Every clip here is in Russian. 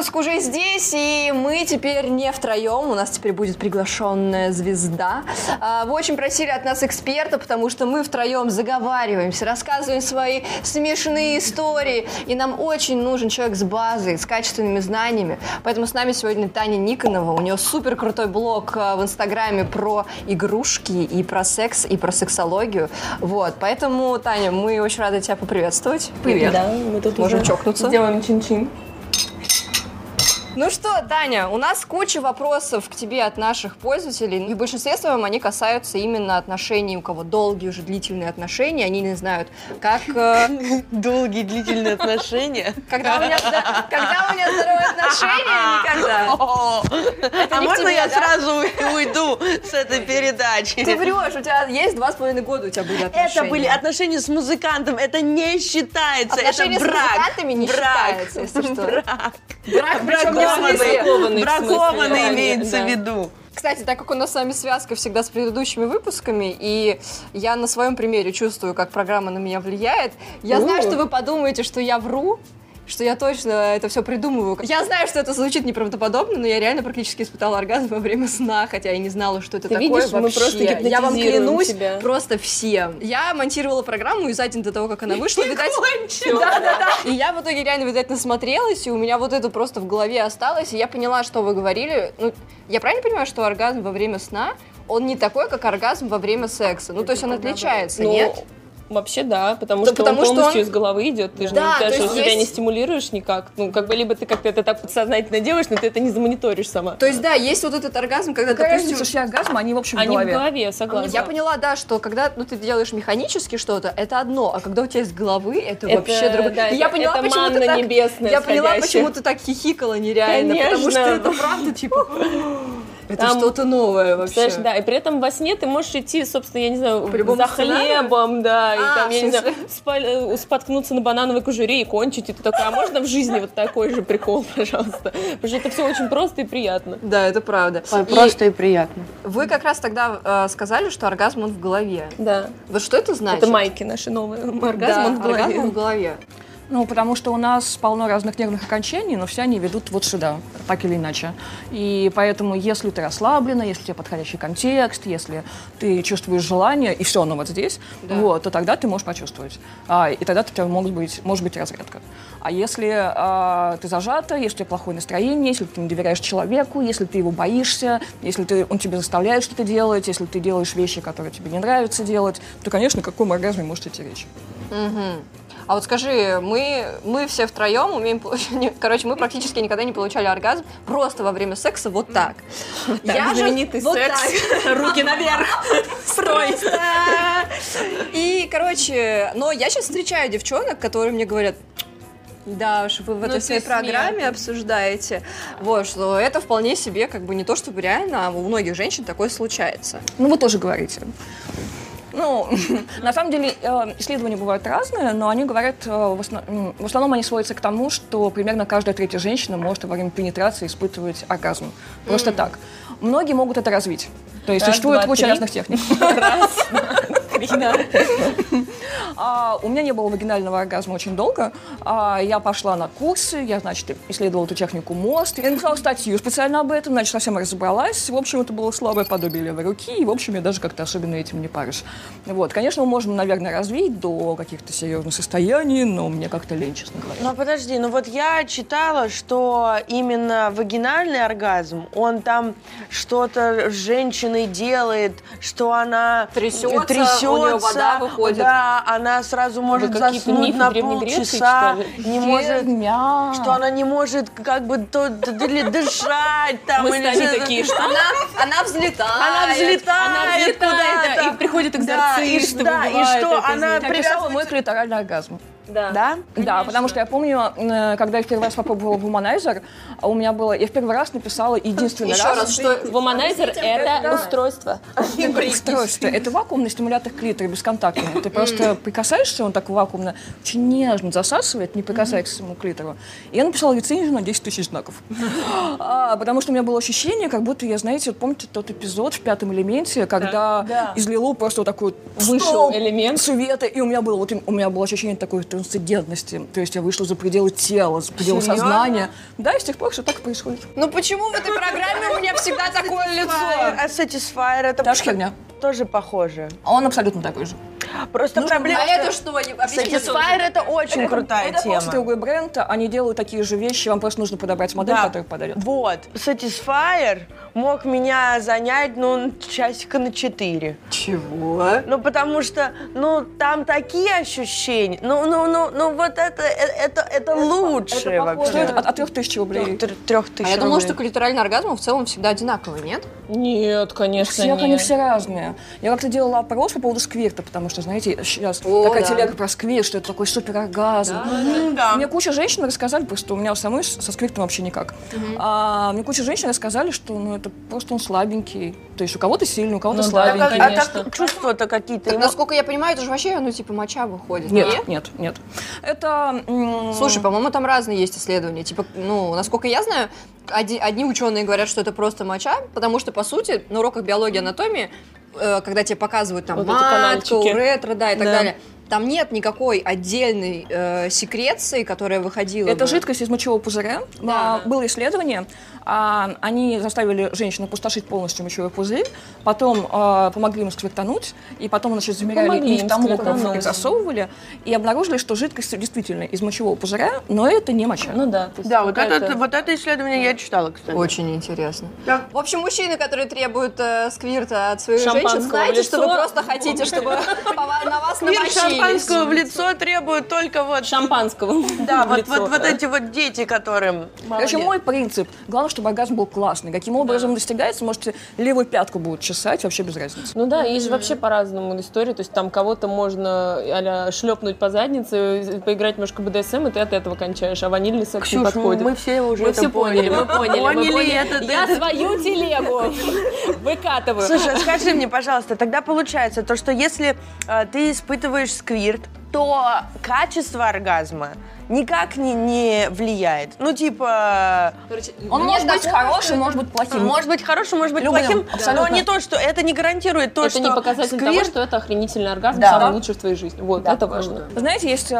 выпуск уже здесь, и мы теперь не втроем, у нас теперь будет приглашенная звезда. Вы очень просили от нас эксперта, потому что мы втроем заговариваемся, рассказываем свои смешные истории, и нам очень нужен человек с базой, с качественными знаниями. Поэтому с нами сегодня Таня Никонова, у нее супер крутой блог в Инстаграме про игрушки и про секс, и про сексологию. Вот, поэтому, Таня, мы очень рады тебя поприветствовать. Привет. Да, мы тут можем чокнуться. Делаем чин-чин. Ну что, Таня, у нас куча вопросов к тебе от наших пользователей, и в большинстве своем они касаются именно отношений, у кого долгие уже длительные отношения, они не знают, как... Долгие длительные отношения? Когда у меня здоровые отношения, никогда. А можно я сразу уйду с этой передачи? Ты врешь, у тебя есть 2,5 года у тебя были отношения. Это были отношения с музыкантом, это не считается, это брак. Отношения с музыкантами не считаются, если что. Брак. Бракованный имеется в виду. Кстати, так как у нас с вами связка всегда с предыдущими выпусками, и я на своем примере чувствую, как программа на меня влияет, я знаю, что вы подумаете, что я вру, что я точно это все придумываю. Я знаю, что это звучит неправдоподобно, но я реально практически испытала оргазм во время сна, хотя я не знала, что это такое вообще. Мы просто гипнотизируем тебя. Я вам клянусь просто всем. Я монтировала программу, и за день до того, как она вышла, видать... Да-да-да. И я в итоге реально, видать, насмотрелась, и у меня вот это просто в голове осталось, и я поняла, что вы говорили. Ну, я правильно понимаю, что оргазм во время сна, он не такой, как оргазм во время секса? Ну, то есть он отличается, нет? Вообще да, потому что он полностью из головы идет, ты же себя не стимулируешь никак, ну как бы либо ты как-то это так подсознательно делаешь, но ты это не замониторишь сама. То есть да, есть вот этот оргазм, когда допустим, оргазмы, они в общем в голове. Они в голове, согласна. Я поняла, да, что когда ты делаешь механически что-то, это одно, а когда у тебя из головы, это вообще другое. Да, я поняла, почему ты так хихикала нереально, потому что это правда типа... Это что-то новое вообще. Да, и при этом во сне ты можешь идти, собственно, я не знаю, за хлебом, да, и там, я не знаю, споткнуться на банановой кожуре и кончить, и ты такая, а можно в жизни вот такой же прикол, пожалуйста? Потому что это все очень просто и приятно. Да, это правда. Просто и приятно. Вы как раз тогда сказали, что оргазм он в голове. Да. Вот что это значит? Это майки наши новые. Оргазм он в голове. Оргазм в голове. Ну, потому что у нас полно разных нервных окончаний, но все они ведут вот сюда, так или иначе. И поэтому, если ты расслаблена, если у тебя подходящий контекст, если ты чувствуешь желание, и все оно вот здесь, вот, то тогда ты можешь почувствовать. И тогда у тебя может быть разрядка. А если ты зажата, если у тебя плохое настроение, если ты не доверяешь человеку, если ты его боишься, если он тебя заставляет что-то делать, если ты делаешь вещи, которые тебе не нравится делать, то, конечно, о каком оргазме может идти речь. Угу. А вот скажи, мы все втроем умеем получать... Короче, мы практически никогда не получали оргазм просто во время секса вот так. Я знаменитый секс. Руки наверх. Стой. И, короче, но я сейчас встречаю девчонок, которые мне говорят... Да уж, вы в этой своей программе обсуждаете, вот, что это вполне себе как бы не то, чтобы реально, а у многих женщин такое случается. Ну, вы тоже говорите. Ну, на самом деле, исследования бывают разные, но они говорят, в основном они сводятся к тому, что примерно каждая третья женщина может во время пенетрации испытывать оргазм. Просто так. Многие могут это развить. То есть существует куча разных техник. Раз, два, три. У меня не было вагинального оргазма очень долго. Я пошла на курсы, я, значит, исследовала эту технику МОЗ. Я написала статью специально об этом, значит, совсем разобралась. В общем, это было слабое подобие левой руки, и, в общем, я даже как-то особенно этим не парюсь. Вот, конечно, можно, наверное, развить до каких-то серьезных состояний, но мне как-то лень, честно говоря. Ну, подожди, ну вот я читала, что именно вагинальный оргазм, он там что-то с женщиной делает, что она трясется, у нее вода выходит. Да, она сразу может заснуть на полчаса, что она не может как бы дышать там. Мы стали такие, что она взлетает. Она взлетает куда-то. И приходит экзорцист, и что она привязывает. Мой клиторальный оргазм. Да. Да? Да, потому что я помню, когда я в первый раз попробовала вуманайзер, у меня было... Я в первый раз написала единственный раз, что вуманайзер — это устройство. Устройство. Это вакуумный стимулятор клитора, бесконтактный. Ты просто прикасаешься, он так вакуумно, очень нежно засасывает, не прикасаешься к своему клитору. И я написала рецензию на 10 тысяч знаков. Потому что у меня было ощущение, как будто я, знаете, вот помните тот эпизод в «Пятом элементе», когда излило просто вот такой вышел элемент света, и у меня было ощущение такое... трансцендентности. То есть я вышла за пределы тела, за пределы сознания. Да, и с тех пор все так происходит. Ну почему в этой программе у меня всегда такое лицо? А Satisfyer это... Та же херня. Тоже похоже. Он абсолютно такой же. Просто проблема... А это что? Satisfyer это очень крутая тема. Это просто другой бренд, они делают такие же вещи, вам просто нужно подобрать модель, которая подойдет. Вот. Satisfyer мог меня занять, ну, часика на 4. Чего? Ну, потому что, ну, там такие ощущения. Ну, вот это лучше вообще. От 3000 рублей. 3000 рублей. А я думала, что клиторальный оргазм в целом всегда одинаковый, нет? Нет, конечно, нет. Они все разные. Я как-то делала опрос по поводу сквирта, потому что, знаете, сейчас такая телега про сквирт, что это такой супероргазм. Мне куча женщин рассказали, просто у меня самой со сквиртом вообще никак. Мне куча женщин рассказали, что, ну, это просто он слабенький. То есть у кого-то сильный, у кого-то слабенький. А как чувства-то какие-то? Насколько я понимаю, это же вообще, ну, типа моча выходит. Нет, нет, нет. Это... Слушай, по-моему, там разные есть исследования. Типа, ну, насколько я знаю, одни ученые говорят, что это просто моча, потому что, по сути, на уроках биологии и анатомии, когда тебе показывают там вот матку, ретро, да, и так далее, там нет никакой отдельной секреции, которая выходила. Это жидкость из мочевого пузыря. Да. Было исследование. Они заставили женщину пустошить полностью мочевой пузырь, потом помогли им сквиртануть, и потом, значит, замеряли их тому, как их засовывали, и обнаружили, что жидкость действительно из мочевого пузыря, но это не моча. Ну да. Да, вот это исследование я читала, кстати. Очень интересно. Да. В общем, мужчины, которые требуют сквирта от своих женщин, знаете, что вы просто хотите, чтобы на вас намочили. Шампанского в лицо требуют только вот... Шампанского. Да, вот эти вот дети, которым... Короче, мой принцип. Главное, чтобы оргазм был классный. Каким образом достигается, можете левую пятку будут чесать, вообще без разницы. Ну да, есть же вообще по-разному история. То есть там кого-то можно а-ля шлепнуть по заднице, поиграть немножко БДСМ, и ты от этого кончаешь. А ванильный секс Ксюш, не подходит. Мы все уже мы это все поняли. Это, я свою телегу выкатываю. Слушай, скажи мне, пожалуйста, тогда получается то, что если ты испытываешь сквирт, то качество оргазма никак не влияет. Ну, типа... Короче, он может быть хорошим, может быть плохим. Может быть хорошим, может быть плохим, но не то, что... Это не гарантирует то, что... Это не показатель того, что это охренительный оргазм, самый лучший в твоей жизни. Вот, это важно. Знаете, есть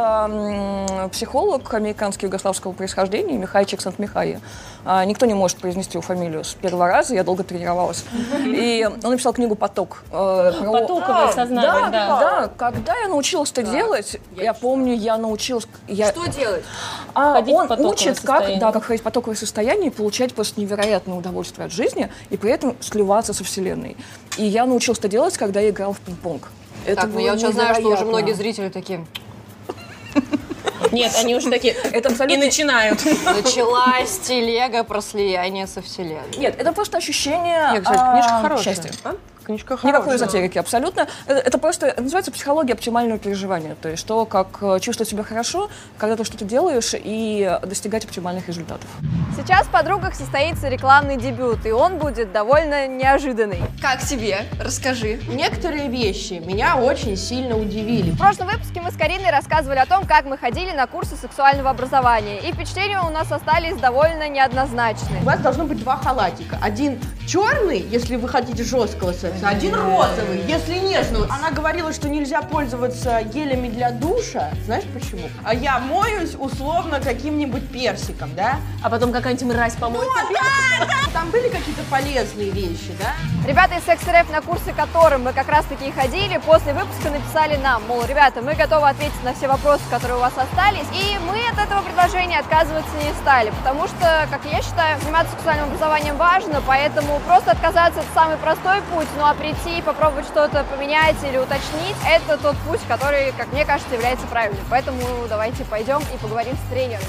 психолог американский югославского происхождения, Михай Чиксентмихай. Никто не может произнести его фамилию с первого раза, я долго тренировалась. И он написал книгу «Поток». Потоковое сознание, да. Когда я научилась это делать, я помню, я научилась... Что делать? Он учит, как ходить в потоковое состояние и получать просто невероятное удовольствие от жизни, и при этом сливаться со Вселенной. И я научилась это делать, когда я играла в пинг-понг. Это так, ну я сейчас знаю, что уже многие зрители такие... Нет, они уже такие, и начинают. Началась телега про слияние со Вселенной. Нет, это просто ощущение счастья. Книжка хорошая. Никакой эзотерики, абсолютно. Это просто называется психология оптимального переживания. То есть то, как чувствовать себя хорошо, когда ты что-то делаешь, и достигать оптимальных результатов. Сейчас в «Подругах» состоится рекламный дебют, и он будет довольно неожиданный. Как тебе? Расскажи. Некоторые вещи меня очень сильно удивили. В прошлом выпуске мы с Кариной рассказывали о том, как мы ходили на курсы сексуального образования, и впечатления у нас остались довольно неоднозначные. У вас должно быть два халатика. Один черный, если вы хотите жесткого секса. Один розовый, если нежный. Она говорила, что нельзя пользоваться гелями для душа. Знаешь почему? А я моюсь условно каким-нибудь персиком, да? А потом какая-нибудь мразь помоет. Ну, да! Там были какие-то полезные вещи, да? Ребята из Секс.РФ, на курсы которым мы как раз-таки и ходили, после выпуска написали нам, мол, ребята, мы готовы ответить на все вопросы, которые у вас остались, и мы от этого предложения отказываться не стали, потому что, как я считаю, заниматься сексуальным образованием важно, поэтому просто отказаться – это самый простой путь, ну а прийти и попробовать что-то поменять или уточнить – это тот путь, который, как мне кажется, является правильным. Поэтому давайте пойдем и поговорим с тренером.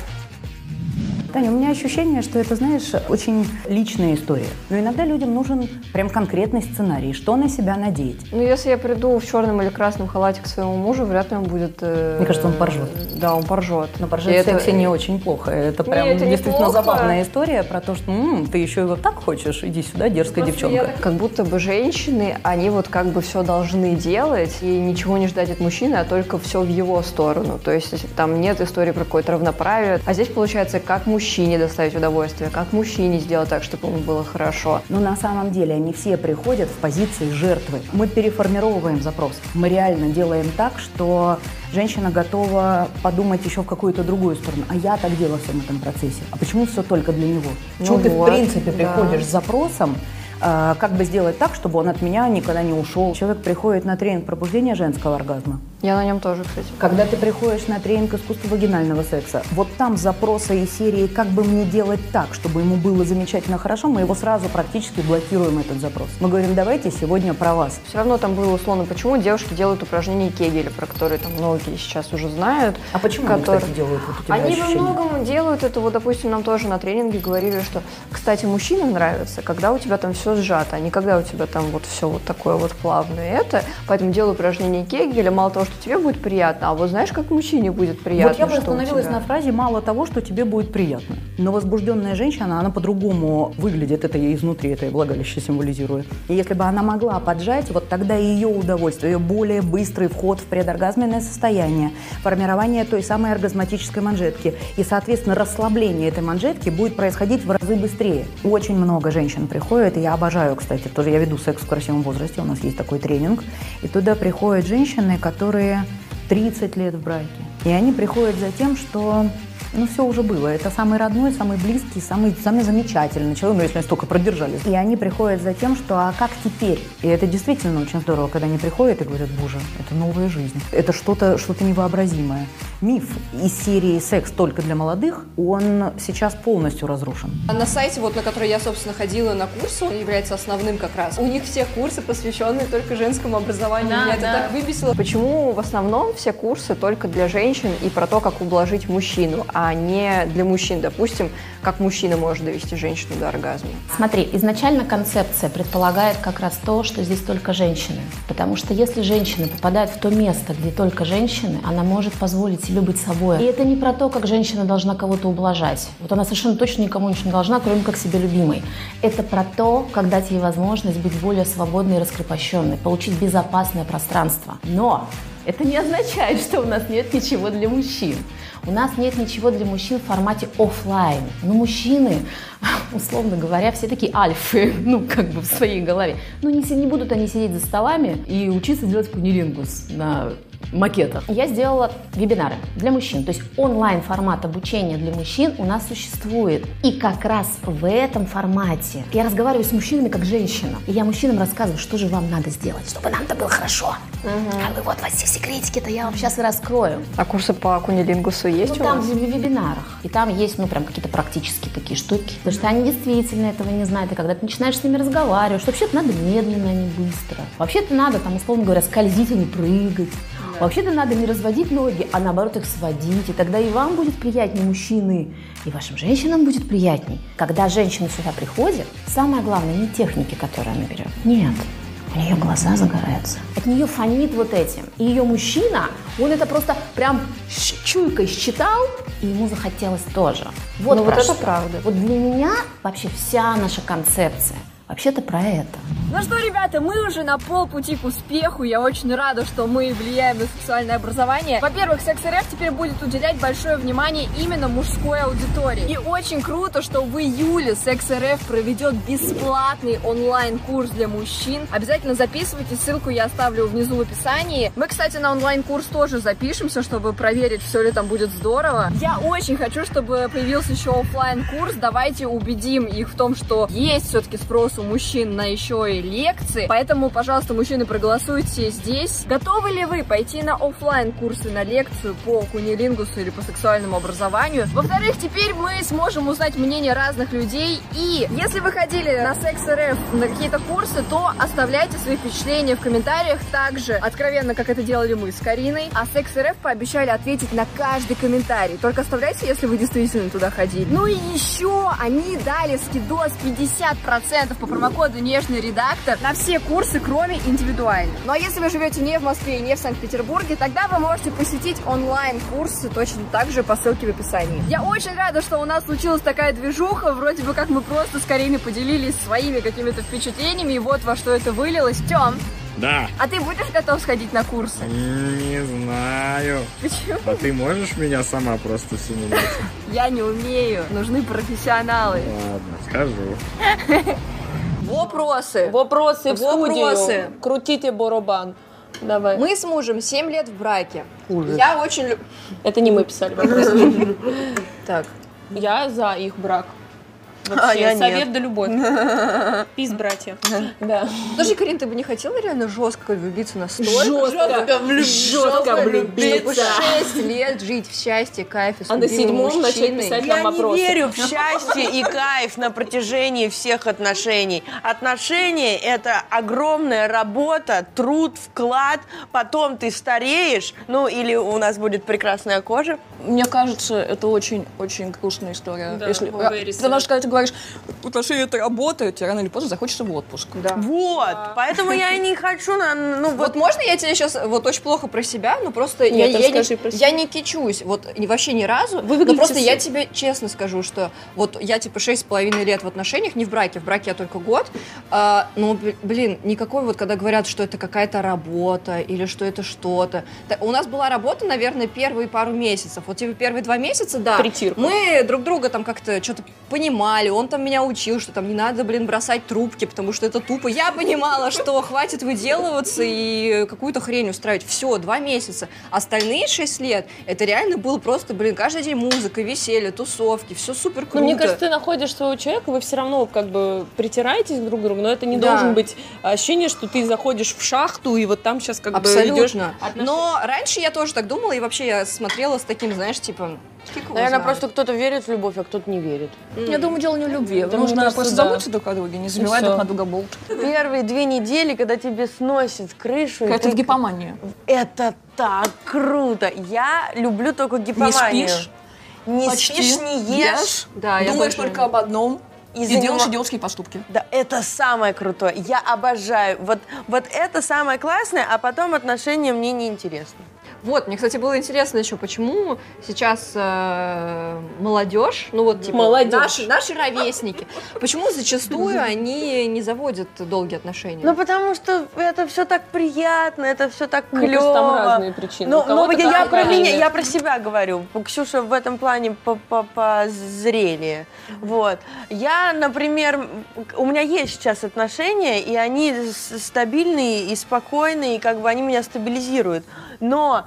Таня, у меня ощущение, что это, знаешь, очень личная история. Но иногда людям нужен прям конкретный сценарий, что на себя надеть. Ну, если я приду в черном или красном халате к своему мужу, вряд ли он будет... Мне кажется, он поржет. Да, он поржет. Но поржет это все не очень плохо. Это прям это действительно плохо. Забавная история про то, что ты еще и вот так хочешь, иди сюда, дерзкая девчонка. Как будто бы женщины, они вот как бы все должны делать и ничего не ждать от мужчины, а только все в его сторону. То есть там нет истории про какое-то равноправие. А здесь, получается, как мужчина мужчине доставить удовольствие, как мужчине сделать так, чтобы ему было хорошо. Но на самом деле они все приходят в позиции жертвы. Мы переформировываем запрос. Мы реально делаем так, что женщина готова подумать еще в какую-то другую сторону. А я так делала в всем этом процессе. А почему все только для него? Почему ты в принципе приходишь с запросом? Как бы сделать так, чтобы он от меня никогда не ушел. Человек приходит на тренинг пробуждения женского оргазма. Я на нем тоже, кстати. Когда ты приходишь на тренинг искусства вагинального секса, вот там запросы из серии «Как бы мне делать так, чтобы ему было замечательно хорошо», мы его сразу практически блокируем, этот запрос. Мы говорим: давайте сегодня про вас. Все равно там было условно, почему девушки делают упражнения Кегеля, про которые там многие сейчас уже знают. А почему они делают вот эти ощущения? Они во многом делают это, вот, допустим, нам тоже на тренинге говорили, что, кстати, мужчинам нравится, когда у тебя там все сжато, а не когда у тебя там вот все вот такое вот плавное это. Поэтому делаю упражнение Кегеля, мало того, что тебе будет приятно, а вот знаешь, как мужчине будет приятно. Вот я бы остановилась на фразе «мало того, что тебе будет приятно». Но возбужденная женщина, она по-другому выглядит, это ей изнутри, это ей влагалище символизирует. И если бы она могла поджать, вот тогда ее удовольствие, ее более быстрый вход в предоргазменное состояние, формирование той самой оргазматической манжетки и, соответственно, расслабление этой манжетки будет происходить в разы быстрее. Очень много женщин приходит, и я обожаю, кстати, тоже я веду секс в красивом возрасте, у нас есть такой тренинг, и туда приходят женщины, которые 30 лет в браке, и они приходят за тем, что ну все уже было, это самый родной, самый близкий, самый замечательный человек, ну если они столько продержались. И они приходят за тем, что а как теперь? И это действительно очень здорово, когда они приходят и говорят: боже, это новая жизнь, это что-то невообразимое. Миф из серии «Секс только для молодых», он сейчас полностью разрушен. На сайте, вот на который я, собственно, ходила на курсы, он является основным как раз. У них все курсы, посвященные только женскому образованию. Да, меня это так выбесило. Почему в основном все курсы только для женщин и про то, как ублажить мужчину, а не для мужчин, допустим, как мужчина может довести женщину до оргазма? Смотри, изначально концепция предполагает как раз то, что здесь только женщины. Потому что если женщина попадает в то место, где только женщины, она может позволить себе любить собой. И это не про то, как женщина должна кого-то ублажать. Вот она совершенно точно никому ничего не должна, кроме как себе любимой. Это про то, как дать ей возможность быть более свободной и раскрепощенной, получить безопасное пространство. Но это не означает, что у нас нет ничего для мужчин. У нас нет ничего для мужчин в формате офлайн. Но мужчины, условно говоря, все такие альфы, ну, как бы в своей голове. Ну, не будут они сидеть за столами и учиться делать кунилингус на макетах. Я сделала вебинары для мужчин, то есть онлайн формат обучения для мужчин у нас существует. И как раз в этом формате я разговариваю с мужчинами как женщина. И я мужчинам рассказываю, что же вам надо сделать, чтобы нам-то было хорошо. А вы вот у вас все секретики-то я вам сейчас и раскрою. А курсы по кунилингусу есть у вас? Там в вебинарах. И там есть, ну, прям какие-то практические такие штуки. Потому что они действительно этого не знают. И когда ты начинаешь с ними разговаривать, что вообще-то надо медленно, а не быстро. Вообще-то надо, там, условно говоря, скользить, а не прыгать. Вообще-то надо не разводить ноги, а наоборот их сводить. И тогда и вам будет приятнее, мужчины, и вашим женщинам будет приятней. Когда женщина сюда приходит, самое главное не техники, которые она берет. Нет. У нее глаза загораются. От нее фонит вот этим. И ее мужчина, он это просто прям чуйкой считал, и ему захотелось тоже. Вот, ну, вот это правда. Вот для меня вообще вся наша концепция вообще-то про это. Ну что, ребята, мы уже на полпути к успеху. Я очень рада, что мы влияем на сексуальное образование. Во-первых, Секс.РФ теперь будет уделять большое внимание именно мужской аудитории. И очень круто, что в июле Секс.РФ проведет бесплатный онлайн-курс для мужчин. Обязательно записывайтесь, ссылку я оставлю внизу в описании. Мы, кстати, на онлайн-курс тоже запишемся, чтобы проверить, все ли там будет здорово. Я очень хочу, чтобы появился еще офлайн-курс. Давайте убедим их в том, что есть все-таки спрос у мужчин на еще и лекции, поэтому, пожалуйста, мужчины, проголосуйте здесь. Готовы ли вы пойти на офлайн курсы, на лекцию по кунилингусу или по сексуальному образованию? Во-вторых, теперь мы сможем узнать мнение разных людей, и если вы ходили на Секс.РФ на какие-то курсы, то оставляйте свои впечатления в комментариях, также откровенно, как это делали мы с Кариной, а Секс.РФ пообещали ответить на каждый комментарий, только оставляйте, если вы действительно туда ходили. Ну и еще они дали скидос 50% по промокоду «Нежный редактор» на все курсы, кроме индивидуальных. Ну а если вы живете не в Москве и не в Санкт-Петербурге, тогда вы можете посетить онлайн-курсы точно так же по ссылке в описании. Я очень рада, что у нас случилась такая движуха, вроде бы как мы просто с Кариной поделились своими какими-то впечатлениями, и вот во что это вылилось. Тём! Да. А ты будешь готов сходить на курсы? Не знаю. Почему? А ты можешь меня сама просто симулировать? Я не умею. Нужны профессионалы. Ладно, скажу. Вопросы. Вопросы в студию. Крутите барабан. Давай. Мы с мужем 7 лет в браке. Ужас. Я очень люблю... Это не мы писали вопросы. Так. Я за их брак. Вообще, а совет нет. Да любовь. Пись, братья. Да. Слушай, Карин, ты бы не хотела реально жестко влюбиться настолько? Жестко влюбиться. Чтобы 6 лет жить в счастье, кайфе, с любимым мужчиной. А на 7-м начать писать нам опросы. Я не верю в счастье и кайф на протяжении всех отношений. Отношения – это огромная работа, труд, вклад. Потом ты стареешь, ну или у нас будет прекрасная кожа. Мне кажется, это очень-очень грустная история. Да, если... Потому что, когда ты говоришь, отношения это работают, тебе рано или поздно захочется в отпуск. Да. Вот, поэтому я и не хочу... Вот можно я тебе сейчас вот очень плохо про себя, но просто я не кичусь, вот вообще ни разу, но просто я тебе честно скажу, что вот я типа 6,5 лет в отношениях, не в браке, в браке я только год, но, блин, никакой вот, когда говорят, что это какая-то работа или что это что-то. У нас была работа, наверное, первые пару месяцев. Вот типа первые 2 месяца, да, мы друг друга там как-то что-то понимали, он там меня учил, что там не надо, блин, бросать трубки, потому что это тупо. Я понимала, что хватит выделываться и какую-то хрень устраивать. Все, 2 месяца. Остальные 6 лет, это реально было просто, блин, каждый день музыка, веселье, тусовки, все супер круто. Но мне кажется, ты находишь своего человека, вы все равно как бы притираетесь друг к другу, но это не должен быть ощущение, что ты заходишь в шахту и вот там сейчас как бы идешь. Но раньше я тоже так думала, и вообще я смотрела с таким, знаешь, типа... Наверное, просто кто-то верит в любовь, а кто-то не верит. Я думаю, дело не в любви. Нужно просто забыть друг о друге, не замевать друг на друга болт. Первые 2 недели, когда тебе сносит крышу... Это в гипомании. Это так круто! Я люблю только гипоманию. Не спишь? Не спишь, не ешь. Думаешь только об одном. И делаешь идиотские поступки. Да, это самое крутое. Я обожаю. Вот это самое классное, а потом отношения мне неинтересны. Вот, мне, кстати, было интересно еще, почему сейчас молодежь, ну вот типа наши ровесники, почему зачастую они не заводят долгие отношения? Ну, потому что это все так приятно, это все так клево. Там разные причины. Но я про себя говорю. Ксюша в этом плане позрелее. Вот. Я, например, у меня есть сейчас отношения, и они стабильные и спокойные, и как бы они меня стабилизируют. Но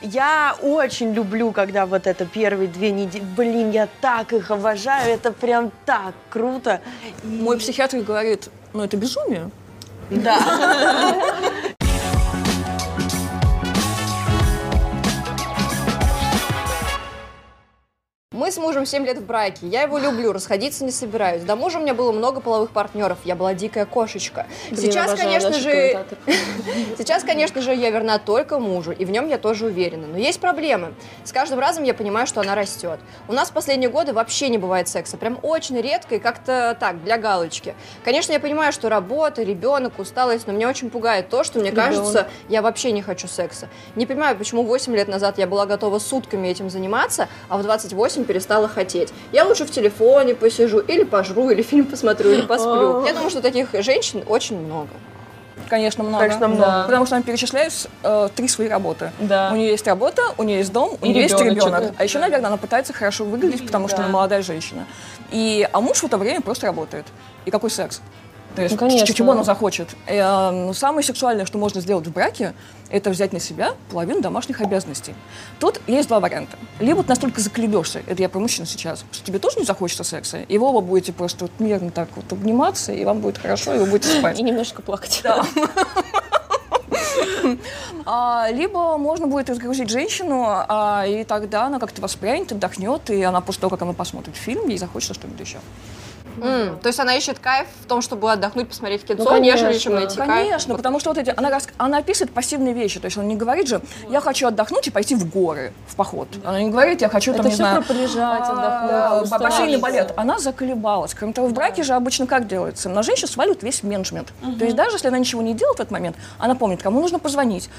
я очень люблю, когда вот это первые 2 недели, блин, я так их обожаю, это прям так круто. Мой психиатр говорит, ну это безумие. Да. Мы с мужем 7 лет в браке, я его люблю, расходиться не собираюсь. До мужа у меня было много половых партнеров, я была дикая кошечка. Сейчас, конечно же, я верна только мужу, и в нем я тоже уверена. Но есть проблемы. С каждым разом я понимаю, что она растет. У нас в последние годы вообще не бывает секса, прям очень редко и как-то так, для галочки. Конечно, я понимаю, что работа, ребенок, усталость, но меня очень пугает то, что, мне кажется, я вообще не хочу секса. Не понимаю, почему 8 лет назад я была готова сутками этим заниматься, а в 28 перестала хотеть. Я лучше в телефоне посижу, или пожру, или фильм посмотрю, или посплю. Я думаю, что таких женщин очень много. Конечно, много. Конечно, много. Да. Потому что она перечисляет 3 свои работы. Да. У нее есть работа, у нее есть дом, у нее есть ребенок. А еще, наверное, она пытается хорошо выглядеть, потому что она молодая женщина. А муж в это время просто работает. И какой секс? То есть, чего она захочет. Самое сексуальное, что можно сделать в браке, это взять на себя половину домашних обязанностей. Тут есть 2 варианта. Либо ты настолько заклебешься, это я про мужчин сейчас, что тебе тоже не захочется секса, и вы оба будете просто вот мирно так вот обниматься, и вам будет хорошо, и вы будете спать. И немножко плакать. Да. Либо можно будет разгрузить женщину, и тогда она как-то воспрянет, отдохнет, и она после того, как она посмотрит фильм, ей захочется что-нибудь еще. То есть она ищет кайф в том, чтобы отдохнуть, посмотреть кинцо, нежели чем найти кайф. Конечно, потому что вот эти, она описывает пассивные вещи, то есть она не говорит же, я хочу отдохнуть и пойти в горы, в поход. Она не говорит, я хочу, там, не знаю, полежать, отдохнуть, бассейный балет. Она заколебалась. Кроме того, в браке же обычно как делается? На женщину сваливают весь менеджмент. То есть даже если она ничего не делает в этот момент, она помнит, кому нужно позвонить,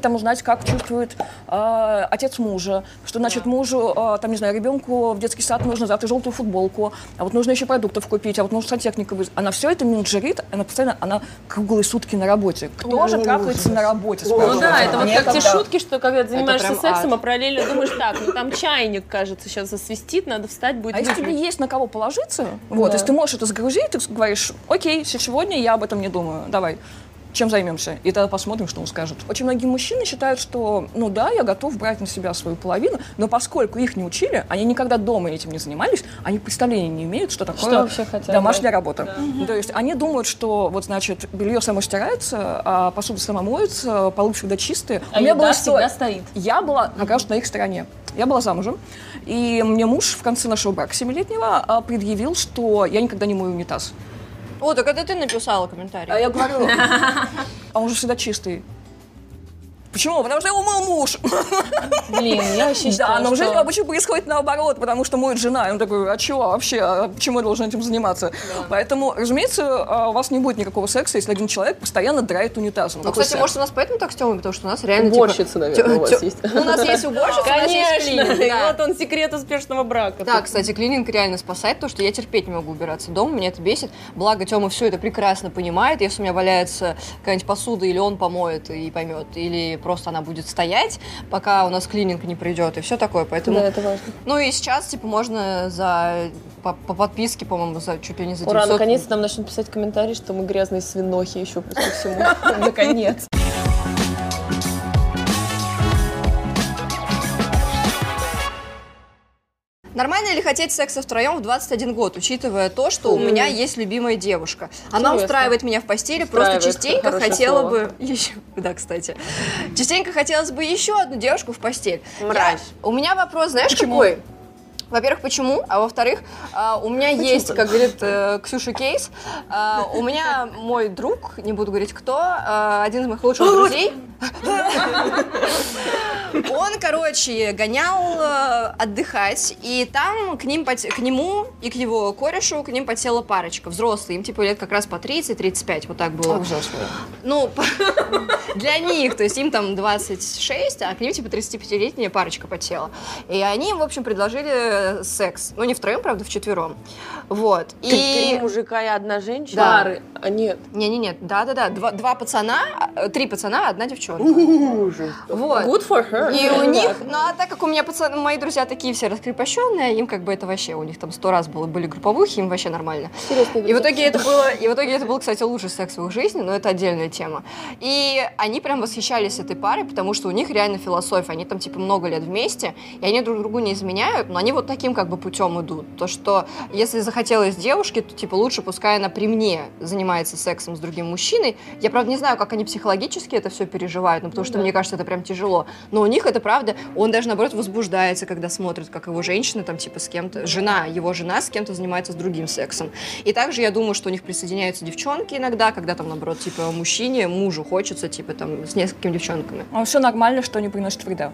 там узнать, как чувствует отец мужа, что значит мужу, там, не знаю, ребенку в детский сад нужно завтра желтую футболку, а вот нужно еще продать продуктов купить, а вот нужно сантехника вызвать. Она все это менеджерит, она постоянно, она круглые сутки на работе. Кто же трахается на работе? Ну да, это вот как те шутки, что когда занимаешься сексом, а параллельно думаешь, так, ну там чайник, кажется, сейчас засвистит, надо встать, будет. А если тебе есть на кого положиться, вот, если ты можешь это сгрузить, ты говоришь, окей, сегодня я об этом не думаю, давай. Чем займемся? И тогда посмотрим, что он скажет. Очень многие мужчины считают, что, ну да, я готов брать на себя свою половину, но поскольку их не учили, они никогда дома этим не занимались, они представления не имеют, что такое домашняя работа. Да. То есть они думают, что вот, значит, белье само стирается, а посуда сама моется, полы всегда чистые. А у меня было всегда стоит. Я была, как раз, на их стороне. Я была замужем, и мне муж в конце нашего брака 7-летнего предъявил, что я никогда не мою унитаз. О, так это ты написала комментарий. А я говорю, а он же всегда чистый. Почему? Потому что его мыл муж. Блин, я вообще считаю, да, но в жизни обычно происходит наоборот, потому что моет жена. И он такой, а чего вообще? А почему я должен этим заниматься? Да. Поэтому, разумеется, у вас не будет никакого секса, если один человек постоянно драет унитазом. Ну, кстати, секс? Может, у нас поэтому так с Тёмой, потому что у нас реально... Уборщица, наверное, у вас есть. У нас есть уборщица, конечно. Вот он, секрет успешного брака. Да, кстати, клининг реально спасает, потому что я терпеть не могу убираться дома, меня это бесит. Благо, Тёма все это прекрасно понимает. Если у меня валяется какая-нибудь посуда, или он помоет и поймет, или просто она будет стоять, пока у нас клининг не придет и все такое, поэтому... Да, это важно. Ну и сейчас, типа, можно за... По подписке, по-моему, за чуть ли не за 900... Ура, наконец-то нам начнут писать комментарии, что мы грязные свинохи еще плюс ко всему. Наконец. Нормально ли хотеть секса втроем в 21 год, учитывая то, что у меня есть любимая девушка? Она устраивает меня в постели, просто частенько хотела бы... Еще... Да, кстати. Частенько хотелось бы еще одну девушку в постель. Мразь. У меня вопрос, знаешь, какой? Во-первых, почему? А во-вторых, у меня есть, как говорит Ксюша Кейс, у меня мой друг, не буду говорить кто, один из моих лучших друзей. Он, короче, гонял отдыхать, и там к нему и к его корешу, к ним подсела парочка, взрослые, им типа лет как раз по 30-35, вот так было. Ну, для них, то есть им там 26, а к ним типа 35-летняя парочка подсела. И они им, в общем, предложили секс, ну не втроем, правда, вчетвером. Вот. Три мужика и одна женщина? Да. Нет. Не-не-не, да-да-да, два пацана, три пацана, одна девчонка. Вот. Good for her. И у них, ну а так как у меня пацаны, мои друзья такие все раскрепощенные, им как бы это вообще, у них там 100 раз были групповухи, им вообще нормально. И в итоге это было, кстати, лучший секс в их жизни, но это отдельная тема. И они прям восхищались этой парой, потому что у них реально философия, они там типа много лет вместе, и они друг другу не изменяют, но они вот таким как бы путем идут. То, что если захотелось девушке, то типа лучше пускай она при мне занимается сексом с другим мужчиной. Я, правда, не знаю, как они психологически это все переживают, но потому что, мне кажется, это прям тяжело. Но у них это правда, он даже, наоборот, возбуждается, когда смотрит, как его женщина там типа с кем-то, его жена с кем-то занимается с другим сексом. И также я думаю, что у них присоединяются девчонки иногда, когда там, наоборот, типа мужу хочется, типа там с несколькими девчонками. А все нормально, что не приносит вреда.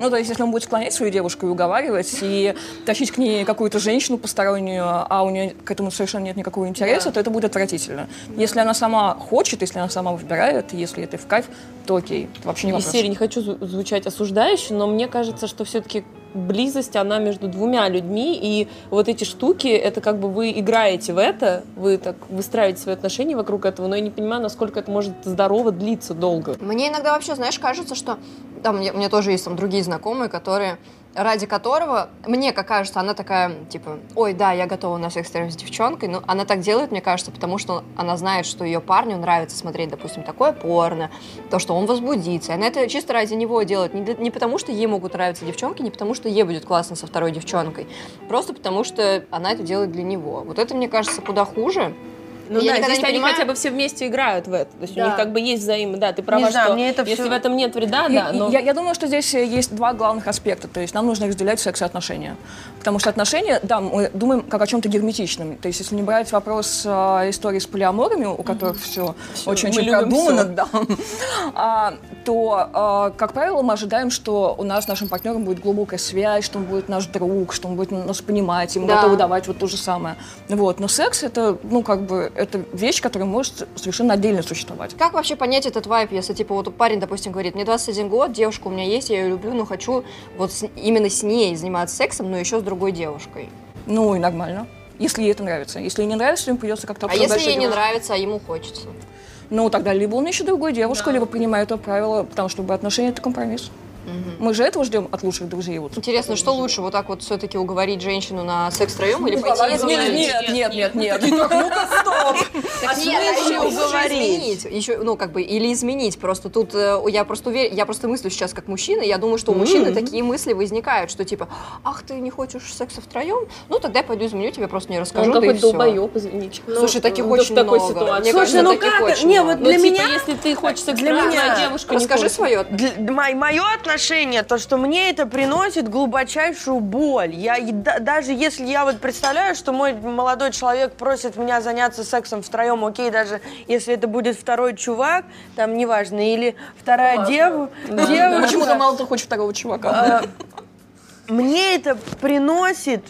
Ну, то есть, если он будет склонять свою девушку и уговаривать, и тащить к ней какую-то женщину постороннюю, а у нее к этому совершенно нет никакого интереса, то это будет отвратительно. Если она сама хочет, если она сама выбирает, если это в кайф, то окей, это вообще не вопрос. Серия, не хочу звучать осуждающе, но мне кажется, что все-таки близость, она между двумя людьми, и вот эти штуки, это как бы вы играете в это, вы так выстраиваете свои отношения вокруг этого, но я не понимаю, насколько это может здорово длиться долго. Мне иногда вообще, знаешь, кажется, что там, у меня тоже есть там другие знакомые, которые... ради которого, мне как кажется, она такая, типа, ой, да, я готова на всех сторонах с девчонкой, но она так делает, мне кажется, потому что она знает, что ее парню нравится смотреть, допустим, такое порно, то, что он возбудится, она это чисто ради него делает, не потому что ей могут нравиться девчонки, не потому что ей будет классно со второй девчонкой, просто потому что она это делает для него. Вот это, мне кажется, куда хуже. Ну я да, здесь они хотя бы все вместе играют в это. То есть у них как бы есть взаимодействие. Да, ты права, что если в этом нет вреда, да. Но... Я думаю, что здесь есть два главных аспекта. То есть нам нужно разделять секс и отношения. Потому что отношения, да, мы думаем как о чем-то герметичном. То есть если не брать вопрос истории с полиаморами, у которых все очень-очень продумано, то, как правило, мы ожидаем, что у нас с нашим партнером будет глубокая связь, что он будет наш друг, что он будет нас понимать, и мы готовы давать вот то же самое. Вот. Но секс — это, ну, как бы... Это вещь, которая может совершенно отдельно существовать. Как вообще понять этот вайб, если, типа, вот парень, допустим, говорит, мне 21 год, девушка у меня есть, я ее люблю, но хочу вот именно с ней заниматься сексом, но еще с другой девушкой? Ну и нормально. Если ей это нравится. Если ей не нравится, ему придется как-то обсуждать. А если ей не нравится, а ему хочется? Ну, тогда либо он ищет другую девушку, да, либо принимает это правило, потому что отношения — это компромисс. Угу. Мы же этого ждем от лучших друзей. Вот. Интересно, что лучше, вот так вот все-таки уговорить женщину на секс втроем или пойти и завалить? Нет. Ну-ка, стоп! Или изменить. Просто тут я просто уверена, я просто мыслю сейчас как мужчина, я думаю, что у мужчины такие мысли возникают, что типа, ах, ты не хочешь секса втроем? Ну, тогда я пойду изменю, тебе просто не расскажу, да и все. Долбоёб, извините. Слушай, таких очень много. Слушай, ну как? Не, вот для меня... Если ты хочешь секс втроем, а девушка не хочет. Расскажи свое. Мое отношение, то, что мне это приносит глубочайшую боль. Даже если я вот представляю, что мой молодой человек просит меня заняться сексом втроем, окей, даже если это будет второй чувак, там, неважно, или вторая девушка. Почему-то мало кто хочет второго чувака. Мне это приносит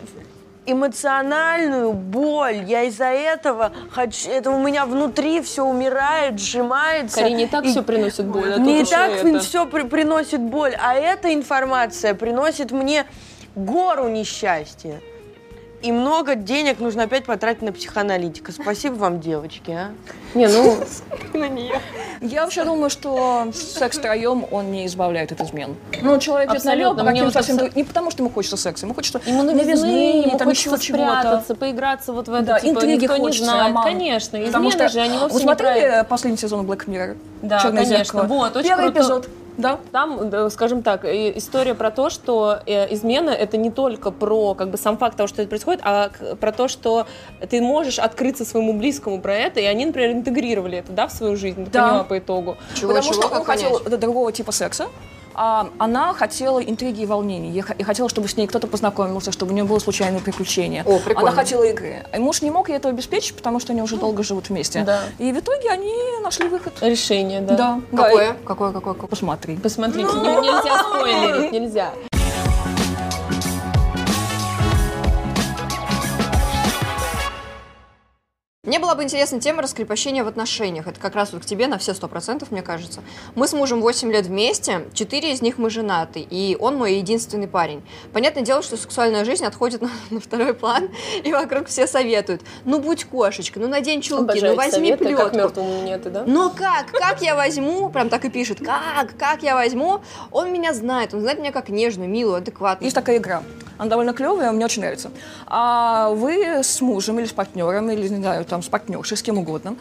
эмоциональную боль. Я из-за этого хочу... Это у меня внутри все умирает, сжимается. Карин, не так все приносит боль. Не так все приносит боль. А эта информация приносит мне гору несчастья. И много денег нужно опять потратить на психоаналитика. Спасибо вам, девочки, а? Не, ну... На нее. Я вообще думаю, что секс втроем, он не избавляет от измен. Ну, человек абсолютно налег, совсем... Не потому, что ему хочется секса, ему хочется... Ему новизны, ему хочется спрятаться, поиграться вот в это. Да, типа, интриги хочется, роман. Конечно, измены потому что же, они вовсе не правильные. Вы смотрели последний сезон Black Mirror? Да, «Черное зеркало»? Вот, очень первый круто. Эпизод. Да. Там, скажем так, история про то, что измена — это не только про как бы сам факт того, что это происходит, а про то, что ты можешь открыться своему близкому про это, и они, например, интегрировали это, да, в свою жизнь, ты поняла по итогу. Потому что он хотел другого типа секса, а она хотела интриги и волнений, и хотела, чтобы с ней кто-то познакомился, чтобы у нее было случайное приключение. О, прикольно. Она хотела игры. И муж не мог ей этого обеспечить, потому что они уже долго живут вместе. Да. И в итоге они нашли выход. Решение, да. Да. Какое? Да. Какое? Посмотри. Посмотрите, нельзя спойлерить, нельзя. Мне была бы интересна тема раскрепощения в отношениях. Это как раз вот к тебе на все 100%, мне кажется. Мы с мужем 8 лет вместе, 4 из них мы женаты, и он мой единственный парень. Понятное дело, что сексуальная жизнь отходит на второй план, и вокруг все советуют. Ну, будь кошечкой, ну, надень чулки, обожаю, ну, возьми советы, плетку. Как мертвому нет, да? Ну, как я возьму, прям так и пишет, как я возьму. Он меня знает, он знает меня как нежную, милую, адекватную. Есть такая игра. Она довольно клевая, мне очень нравится. А вы с мужем или с партнером, или, не знаю, там, с партнершей, с кем угодно,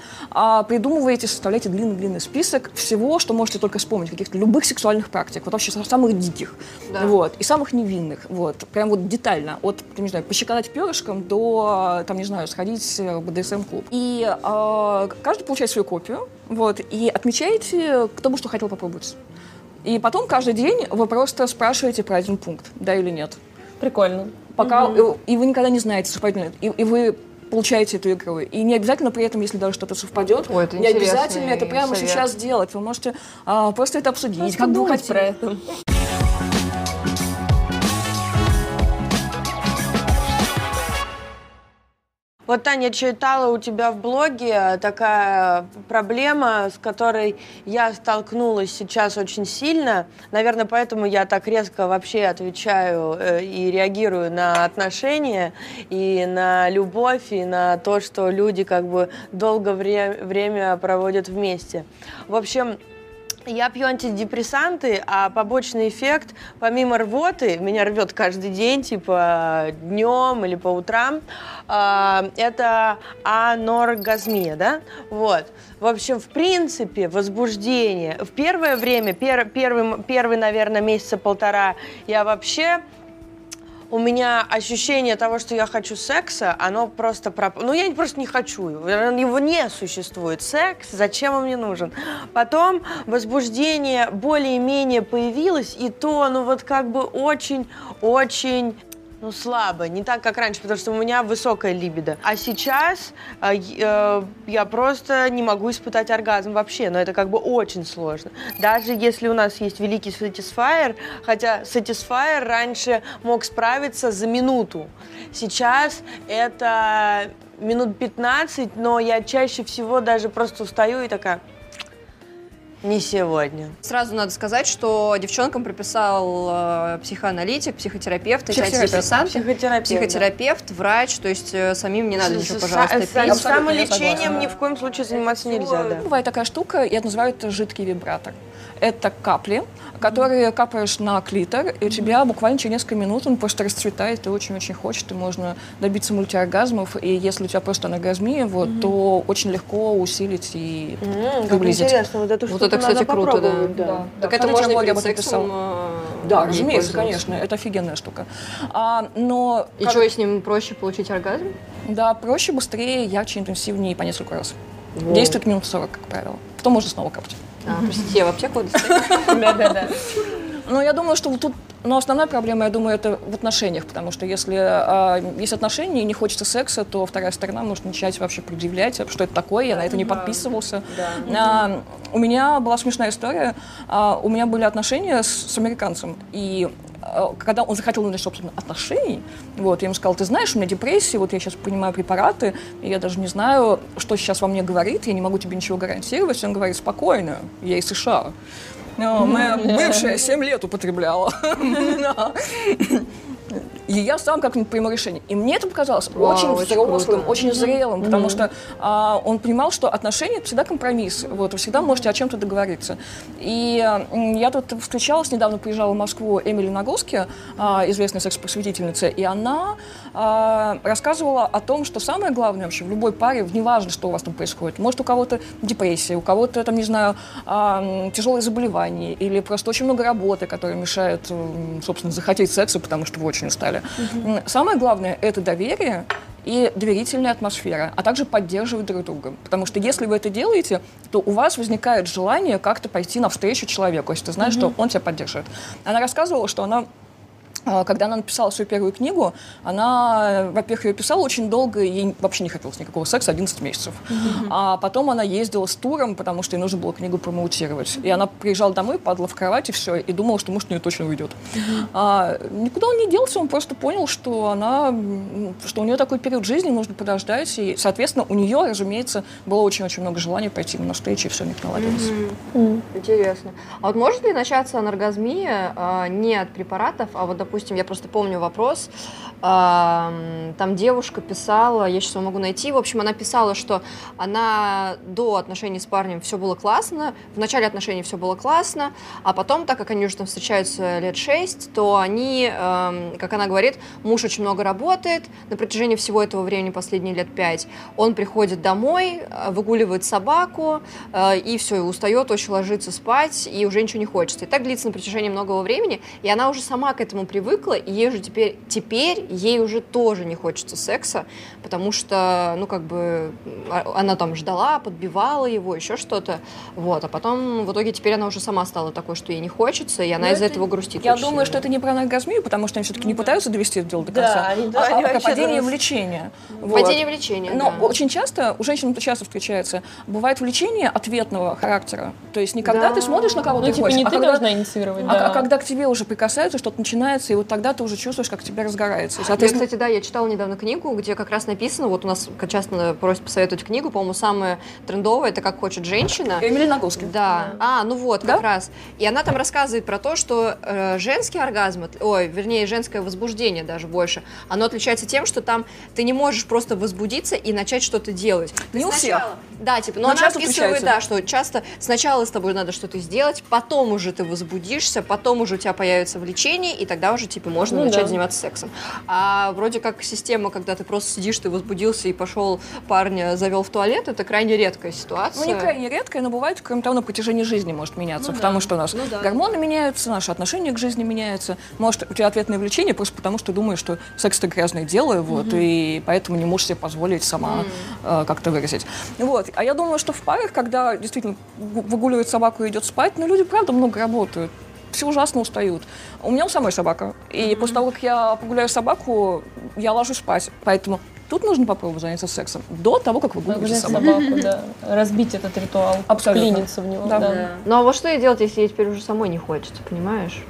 придумываете, составляете длинный-длинный список всего, что можете только вспомнить, каких-то любых сексуальных практик, вот вообще самых диких, да, вот, и самых невинных, вот, прям вот детально, от, не знаю, пощекотать перышком до, там, не знаю, сходить в БДСМ-клуб. И каждый получает свою копию, вот, и отмечаете, кто бы что хотел попробовать. И потом каждый день вы просто спрашиваете про один пункт, да или нет. Прикольно. Пока и вы никогда не знаете, совпадет ли, и вы получаете эту игру. И не обязательно при этом, если даже что-то совпадет, ой, это не обязательно это прямо совет. Сейчас делать. Вы можете просто это обсудить, просто как думать про это. Вот, Таня, читала у тебя в блоге такая проблема, с которой я столкнулась сейчас очень сильно. Наверное, поэтому я так резко вообще отвечаю и реагирую на отношения, и на любовь, и на то, что люди как бы долгое время проводят вместе. В общем... Я пью антидепрессанты, а побочный эффект, помимо рвоты, меня рвет каждый день, типа днем или по утрам, это аноргазмия, да? Вот. В общем, в принципе, возбуждение. В первое время, первый, наверное, месяца полтора я вообще... У меня ощущение того, что я хочу секса, оно просто пропало. Ну, я просто не хочу его. Его не существует. Секс, зачем он мне нужен? Потом возбуждение более-менее появилось, и то, ну, вот как бы очень-очень... Ну, слабо, не так, как раньше, потому что у меня высокая либидо. А сейчас я просто не могу испытать оргазм вообще, но это как бы очень сложно. Даже если у нас есть великий Satisfyer, хотя Satisfyer раньше мог справиться за минуту. Сейчас это минут 15, но я чаще всего даже просто устаю и такая... Не сегодня. Сразу надо сказать, что девчонкам прописал психоаналитик, психотерапевт, врач, то есть самим не надо ничего, пожалуйста, пить. Самолечением ни в коем случае заниматься нельзя. Бывает такая штука, я называю это жидкий вибратор. Это капли, которые капаешь на клитор, и у тебя буквально через несколько минут он просто расцветает, и очень-очень хочешь, и можно добиться мультиоргазмов, и если у тебя просто аноргазмия, вот, то очень легко усилить и приблизить. Вот это, кстати, круто, да. Так это можно перед сексом? Да, разумеется, конечно, это офигенная штука. И что, с ним проще получить оргазм? Да, проще, быстрее, ярче, интенсивнее, по несколько раз. Действует минут 40, как правило. Потом можно снова капать. Простите, я в аптеку да. Но я думаю, что тут, но основная проблема, я думаю, это в отношениях, потому что если есть отношения и не хочется секса, то вторая сторона может начать вообще предъявлять, что это такое, я на это не подписывался. У меня была смешная история, у меня были отношения с американцем, и когда он захотел начать, собственно, отношений, вот, я ему сказала, ты знаешь, у меня депрессия, вот я сейчас принимаю препараты, и я даже не знаю, что сейчас во мне говорит, я не могу тебе ничего гарантировать, он говорит, спокойно, я из США. Но моя бывшая 7 лет употребляла. И я сам как-нибудь приму решение. И мне это показалось очень взрослым, очень зрелым, потому что он понимал, что отношения – это всегда компромисс. Вот, вы всегда можете о чем-то договориться. И я тут встречалась, недавно приезжала в Москву Эмили Нагоски, известная секс-просветительница, и она рассказывала о том, что самое главное вообще в любой паре, неважно, что у вас там происходит, может, у кого-то депрессия, у кого-то, там, не знаю, тяжелые заболевания или просто очень много работы, которая мешает, собственно, захотеть секса, потому что вы очень устали. Самое главное – это доверие и доверительная атмосфера, а также поддерживать друг друга. Потому что если вы это делаете, то у вас возникает желание как-то пойти навстречу человеку, если ты знаешь, что он тебя поддерживает. Она рассказывала, что она, когда она написала свою первую книгу, она, во-первых, ее писала очень долго, ей вообще не хотелось никакого секса, 11 месяцев. А потом она ездила с туром, потому что ей нужно было книгу промоутировать. И она приезжала домой, падала в кровать и все, и думала, что муж у нее точно уйдет. Никуда он не делся, он просто понял, что она, что у нее такой период жизни, нужно подождать. И, соответственно, у нее, разумеется, было очень-очень много желания пойти на встречу, и все у них наладилось. Интересно. А вот может ли начаться аноргазмия не от препаратов, а вот, допустим, я просто помню вопрос, там девушка писала, я сейчас его могу найти, в общем, она писала, что она до отношений с парнем все было классно, в начале отношений все было классно, а потом, так как они уже там встречаются лет 6, то они, как она говорит, муж очень много работает на протяжении всего этого времени, последние лет 5, он приходит домой, выгуливает собаку, и все, и устает, очень ложится спать, и уже ничего не хочется. И так длится на протяжении многого времени, и она уже сама к этому привыкла, и ей уже теперь ей уже тоже не хочется секса, потому что, ну, как бы, она там ждала, подбивала его, еще что-то, вот, а потом, в итоге, теперь она уже сама стала такой, что ей не хочется, и она из-за этого грустит. Я думаю, что это не про аноргазмию, потому что они все-таки не пытаются довести это дело до конца, а про падение влечения. Падение влечения, да. Но очень часто, у женщин это часто встречается, бывает влечение ответного характера, то есть не когда ты смотришь на кого-то и хочешь, а когда к тебе уже прикасаются, что-то начинается, и вот тогда ты уже чувствуешь, как тебя разгорается. Соответственно... Я, кстати, да, я читала недавно книгу, где как раз написано, вот у нас часто просят посоветовать книгу, по-моему, самая трендовая, это «Как хочет женщина». Эмили Нагоски. Да. Ну вот, как раз. И она там рассказывает про то, что женский оргазм, женское возбуждение даже больше, оно отличается тем, что там ты не можешь просто возбудиться и начать что-то делать. Не у всех. Да, типа, но она описывает, да, что часто сначала с тобой надо что-то сделать, потом уже ты возбудишься, потом уже у тебя появится влечение, и тогда уже, типа, можно начать заниматься сексом. А вроде как система, когда ты просто сидишь, ты возбудился и пошел парня, завел в туалет, это крайне редкая ситуация. Ну, не крайне редкая, но бывает, кроме того, на протяжении жизни может меняться, потому что у нас гормоны меняются, наши отношения к жизни меняются, может, у тебя ответное влечение просто потому, что думаешь, что секс – это грязное дело, вот, и поэтому не можешь себе позволить сама как-то выразить. Вот. А я думаю, что в парах, когда действительно выгуливает собаку и идет спать, ну, люди, правда, много работают. Все ужасно устают. У меня у самой собака. И после того, как я погуляю собаку, я ложусь спать. Поэтому тут нужно попробовать заняться сексом до того, как вы гуляете собаку. Да. Разбить этот ритуал. Вклиниться в него. Да. Да. Ну а вот что и делать, если ей теперь уже самой не хочется, понимаешь?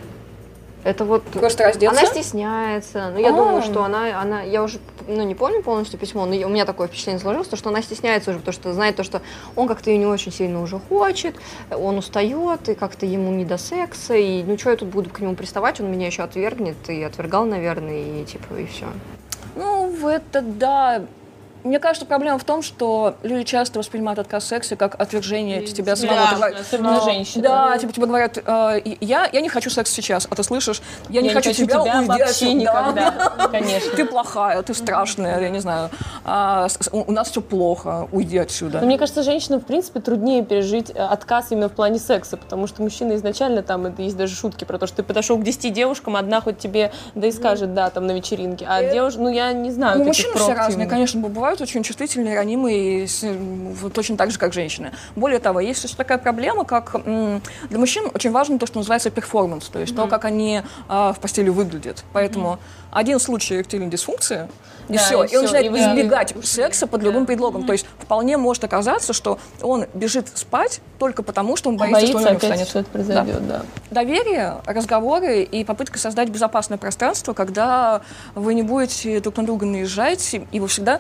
Это вот... Просто раздеться? Она стесняется. Ну, я думаю, что она... Я уже не помню полностью письмо, но у меня такое впечатление сложилось, что она стесняется уже, потому что знает то, что он как-то ее не очень сильно уже хочет, он устает, и как-то ему не до секса, и ну, что я тут буду к нему приставать, он меня еще отвергнет, и отвергал, наверное, и типа, и все. Ну, это да... Мне кажется, проблема в том, что люди часто воспринимают отказ в сексе как отвержение тебя самого. Да, особенно женщины. Да, типа тебе говорят, я не хочу секс сейчас, а ты слышишь, я не хочу тебя, уйди вообще никогда. Конечно. Ты плохая, ты страшная, я не знаю, у нас все плохо, уйди отсюда. Мне кажется, женщинам, в принципе, труднее пережить отказ именно в плане секса, потому что мужчины изначально, там, это есть даже шутки про то, что ты подошел к 10 девушкам, одна хоть тебе, да и скажет, да, там, на вечеринке, а девушка, ну, я не знаю. Ну, мужчины все разные, конечно, бывают очень чувствительные, ранимые, точно так же, как женщины. Более того, есть еще такая проблема, как для мужчин очень важно то, что называется перформанс, то есть то, как они в постели выглядят. Поэтому один случай эректильной дисфункции, и все. И он начинает избегать секса под любым предлогом. То есть вполне может оказаться, что он бежит спать только потому, что он боится, что он опять встанет. Что-то произойдет, да. Доверие, разговоры и попытка создать безопасное пространство, когда вы не будете друг на друга наезжать, и вы всегда...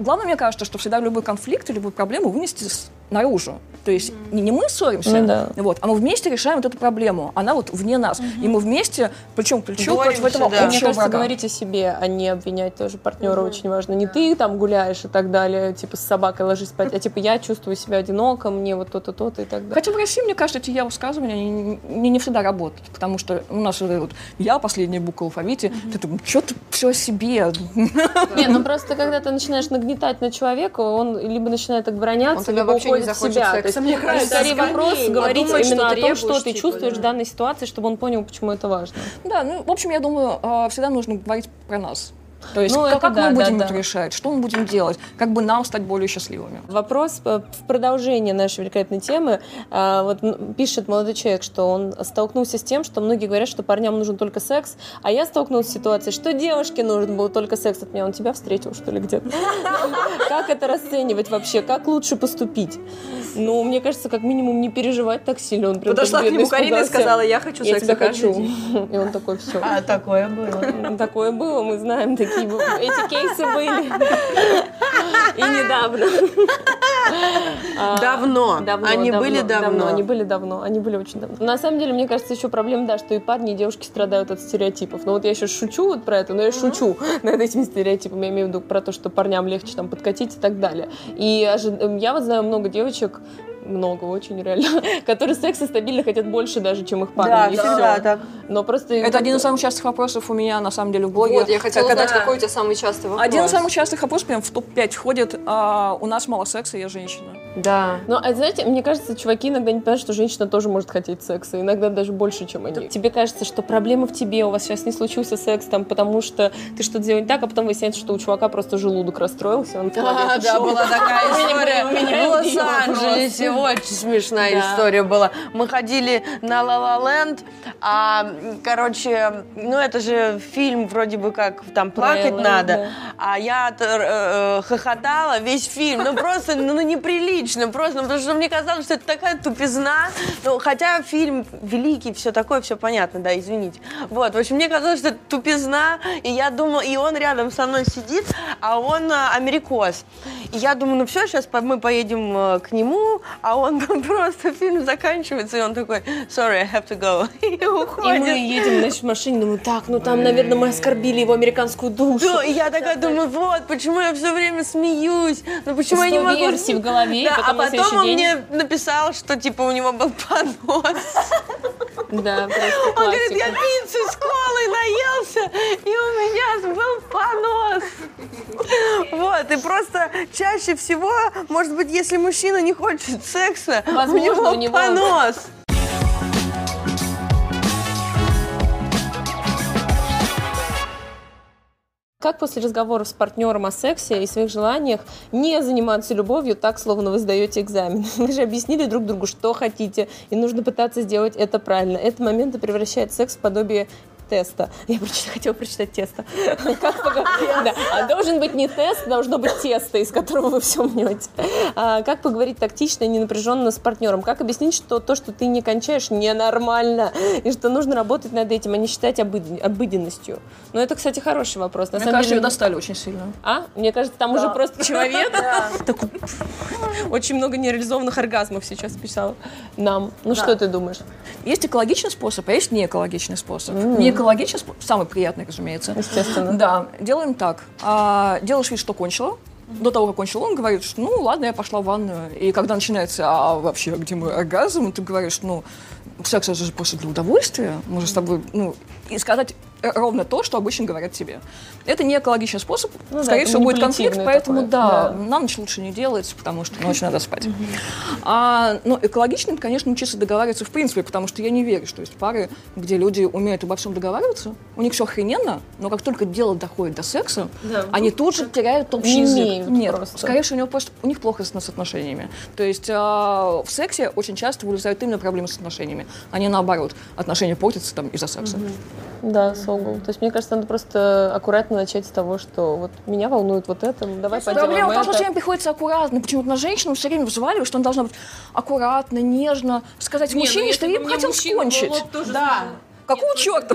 Главное, мне кажется, что всегда любой конфликт, любую проблему вынести наружу. То есть не мы ссоримся, вот, а мы вместе решаем вот эту проблему. Она вот вне нас. И мы вместе плечом к плечу против этого общего врага. Мне кажется, говорить о себе, а не обвинять тоже партнера очень важно. Не ты там гуляешь и так далее, типа с собакой ложись спать, а типа я чувствую себя одиноко, мне вот то-то, то-то и так далее. Хотя в России, мне кажется, эти высказывания не всегда работают, потому что у нас вот я последняя буква в алфавите, ты думаешь, что ты все о себе? Нет, ну просто когда ты начинаешь нагнетать на человека, он либо начинает обороняться, либо уходит в себя. То есть, мне кажется, скорее вопрос говорить именно о том, что ты чувствуешь в данной ситуации, чтобы он понял, почему это важно. Да, ну, в общем, я думаю, всегда нужно говорить про нас. То есть, ну, как мы будем это решать, что мы будем делать, как бы нам стать более счастливыми. Вопрос в продолжении нашей великолепной темы. Вот пишет молодой человек, что он столкнулся с тем, что многие говорят, что парням нужен только секс, а я столкнулась с ситуацией, что девушке нужен был только секс от меня. Он тебя встретил, что ли, где-то? Как это расценивать вообще? Как лучше поступить? Ну, мне кажется, как минимум не переживать так сильно. Он прям подошла к нему Карина и сказала, я хочу секс. Я тебя хочу. И он такой, все. А, такое было. Такое было, мы знаем такие. Эти кейсы были. И недавно. Они были очень давно. На самом деле, мне кажется, еще проблема, да, что и парни, и девушки страдают от стереотипов. Но вот я еще шучу вот про это, но я шучу над этими стереотипами. Я имею в виду про то, что парням легче там подкатить и так далее. И я вот знаю много девочек, много, очень реально, которые секса стабильно хотят больше даже, чем их парни. Да, да, но просто... Это один из самых частых вопросов у меня, на самом деле, в блоге. Вот, я хотела узнать, какой у тебя самый частый вопрос. Один из самых частых вопросов, прям в топ-5 входит, у нас мало секса, я женщина. Да. Ну, а знаете, мне кажется, чуваки иногда не понимают, что женщина тоже может хотеть секса, иногда даже больше, чем они. Тебе кажется, что проблема в тебе, у вас сейчас не случился секс, там, потому что ты что-то делаешь так, а потом выясняется, что у чувака просто желудок расстроился, он кладет. Да, была такая история в Лос-Анджелесе. Очень смешная история была. Мы ходили на «Ла-Ла-Ленд», короче, ну это же фильм, вроде бы как, там плакать надо, а я хохотала весь фильм, ну просто, ну неприлично, просто, потому что мне казалось, что это такая тупизна, ну хотя фильм великий, все такое, все понятно, да, извините. Вот, в общем, мне казалось, что это тупизна, и я думала, и он рядом со мной сидит, а он америкос. И я думаю, ну все, сейчас мы поедем к нему, а он просто, фильм заканчивается, и он такой, sorry, I have to go, и уходит. И мы едем, значит, в машине, думаю, так, ну там, наверное, мы оскорбили его американскую душу. Да, и я такая думаю, вот, почему я все время смеюсь, ну почему я не могу... в голове, да, потом а потом он мне написал, что, типа, у него был понос. Да, просто он говорит, я пиццу с колой наелся, и у меня был понос. Вот, и просто чаще всего, может быть, если мужчина не хочет секса, возможно, у него понос. Как после разговоров с партнером о сексе и своих желаниях не заниматься любовью так, словно вы сдаете экзамен? Вы же объяснили друг другу, что хотите, и нужно пытаться сделать это правильно. Этот момент превращает секс в подобие теста. Я хотела прочитать тесто. Должен быть не тест, должно быть тесто, из которого вы все мнете. Как поговорить тактично и ненапряженно с партнером? Как объяснить, что то, что ты не кончаешь, ненормально, и что нужно работать над этим, а не считать обыденностью? Ну, это, кстати, хороший вопрос. Мне кажется, ее достали очень сильно. А? Мне кажется, там уже просто человек. Очень много нереализованных оргазмов сейчас писал нам. Ну, что ты думаешь? Есть экологичный способ, а есть неэкологичный способ. Неэкологичный способ, самый приятный, разумеется. Естественно. Да. Делаем так. Делаешь вид, что кончила. До того, как кончил, он говорит, что ну ладно, я пошла в ванную. И когда начинается, а вообще, где мой оргазм, ты говоришь, ну, секс это же просто для удовольствия. Мы же с тобой, ну, и сказать ровно то, что обычно говорят тебе. Это не экологичный способ, ну, скорее всего, будет конфликт, поэтому такое. Да, на ночь лучше не делать, потому что ночью надо спать. Но экологичным, конечно, учиться договариваться в принципе, потому что я не верю, что есть пары, где люди умеют обо всем договариваться, у них все охрененно, но как только дело доходит до секса, да, они тут же теряют общий язык. Нет, просто. Скорее всего, у них плохо с отношениями. То есть в сексе очень часто вылезают именно проблемы с отношениями, а не наоборот. Отношения портятся там из-за секса. Да, угол. То есть, мне кажется, надо просто аккуратно начать с того, что вот меня волнует вот это, ну, давай поделаем это. Проблема, потому что всем приходится аккуратно. Почему-то на женщину все время взваливают, что она должна быть аккуратно, нежно, сказать мужчине, что я бы хотел скончить. Да. Какого черта?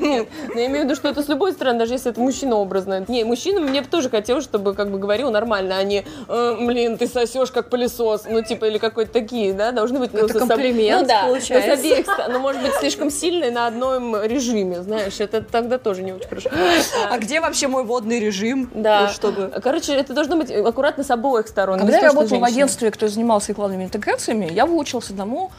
Нет, я имею в виду, что это с любой стороны, даже если это мужчина образно. Не, мужчина мне бы тоже хотелось, чтобы как бы говорил нормально, а не блин, ты сосешь как пылесос, ну типа или какой-то такие, да, должны быть. Это комплимент, ну, да, получается. Но может быть слишком сильный на одном режиме, знаешь, это тогда тоже не очень хорошо. А где вообще мой водный режим? Да. Чтобы... Короче, это должно быть аккуратно с обоих сторон. Когда я работала в агентстве, кто занимался рекламными интеграциями, я выучилась одному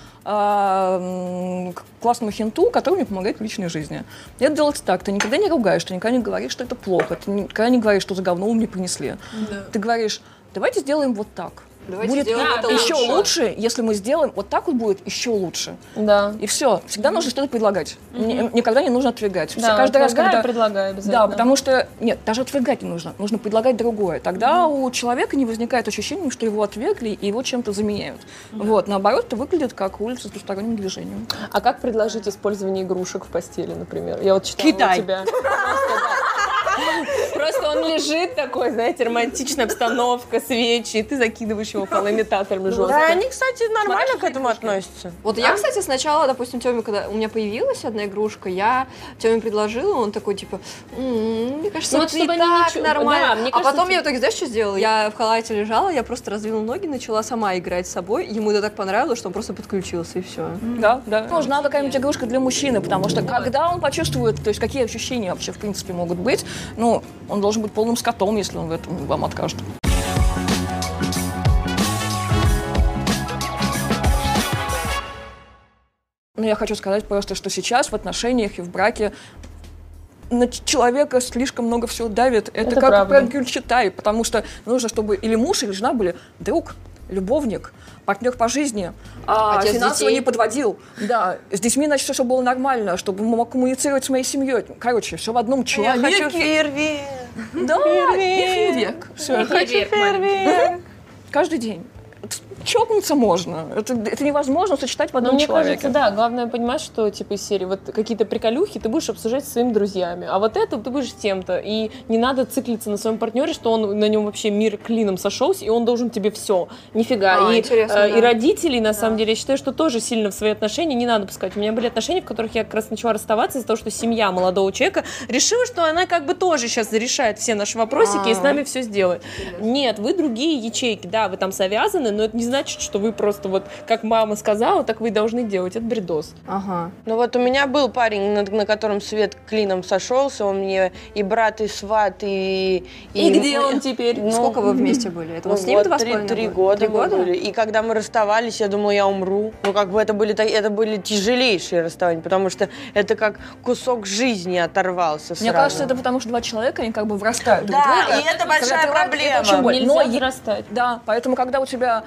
классному хинту, который мне помогает в личной жизни. Это делается так. Ты никогда не ругаешь, ты никогда не говоришь, что это плохо, ты никогда не говоришь, что за говно мне принесли. Да. Ты говоришь, давайте сделаем вот так. Давайте будет это еще лучше, если мы сделаем вот так вот будет еще лучше. Да. И все. Всегда нужно что-то предлагать. Никогда не нужно отвергать. Да, каждый раз, когда... предлагаю обязательно. Да, потому что... Нет, даже отвергать не нужно. Нужно предлагать другое. Тогда у человека не возникает ощущения, что его отвергли и его чем-то заменяют. Вот. Наоборот, это выглядит как улица с двусторонним движением. А как предложить использование игрушек в постели, например? Я вот читала у тебя... Просто он лежит такой, знаете, романтичная обстановка, свечи, и ты закидываешь его полоимитатором жестко. Да, они, кстати, нормально к этому относятся. Вот я, кстати, сначала, допустим, Тёме, когда у меня появилась одна игрушка, я Тёме предложила, он такой, типа, мне кажется, вот и так нормально. А потом я в итоге, знаешь, что сделала? Я в халате лежала, я просто развила ноги, начала сама играть с собой. Ему это так понравилось, что он просто подключился, и все. Да, да. Нужна какая-нибудь игрушка для мужчины, потому что когда он почувствует, то есть какие ощущения вообще, в принципе, могут быть, ну, он должен быть полным скотом, если он в этом вам откажет. Но я хочу сказать просто, что сейчас в отношениях и в браке на человека слишком много всего давит. Это как прям гюльчатай, потому что нужно, чтобы или муж, или жена были друг, любовник, партнер по жизни, финансово не подводил. Да, с детьми, значит, все было нормально, чтобы мог коммуницировать с моей семьей. Короче, все в одном человеке. Я хочу фейерверк. Да, фейерверк. Все, я хочу фейерверк. Каждый день. Чокнуться можно. Это невозможно сочетать в одном человеке. Мне кажется, да. Главное понимать, что типа из серии вот какие-то приколюхи ты будешь обсуждать со своими друзьями, а вот это ты будешь тем-то. И не надо циклиться на своем партнере, что он на нем вообще мир клином сошелся, и он должен тебе все. Нифига. И родителей, на самом деле, я считаю, что тоже сильно в свои отношения не надо пускать. У меня были отношения, в которых я как раз начала расставаться из-за того, что семья молодого человека решила, что она как бы тоже сейчас решает все наши вопросики и с нами все сделает. Нет, вы другие ячейки, да, вы там завязаны, но это не значит, что вы просто вот, как мама сказала, так вы должны делать. Это бредос. Ага. Ну вот у меня был парень, на котором свет клином сошелся. Он мне и брат, и сват, и где он теперь? Ну, сколько вы вместе были? Это вот с ним 2,5 года? 3 года были. И когда мы расставались, я думала, я умру. Ну как бы это были тяжелейшие расставания, потому что это как кусок жизни оторвался сразу. Мне кажется, это потому, что два человека, они как бы вырастают. Да, и это большая проблема. Нельзя вырастать. Да, поэтому когда у тебя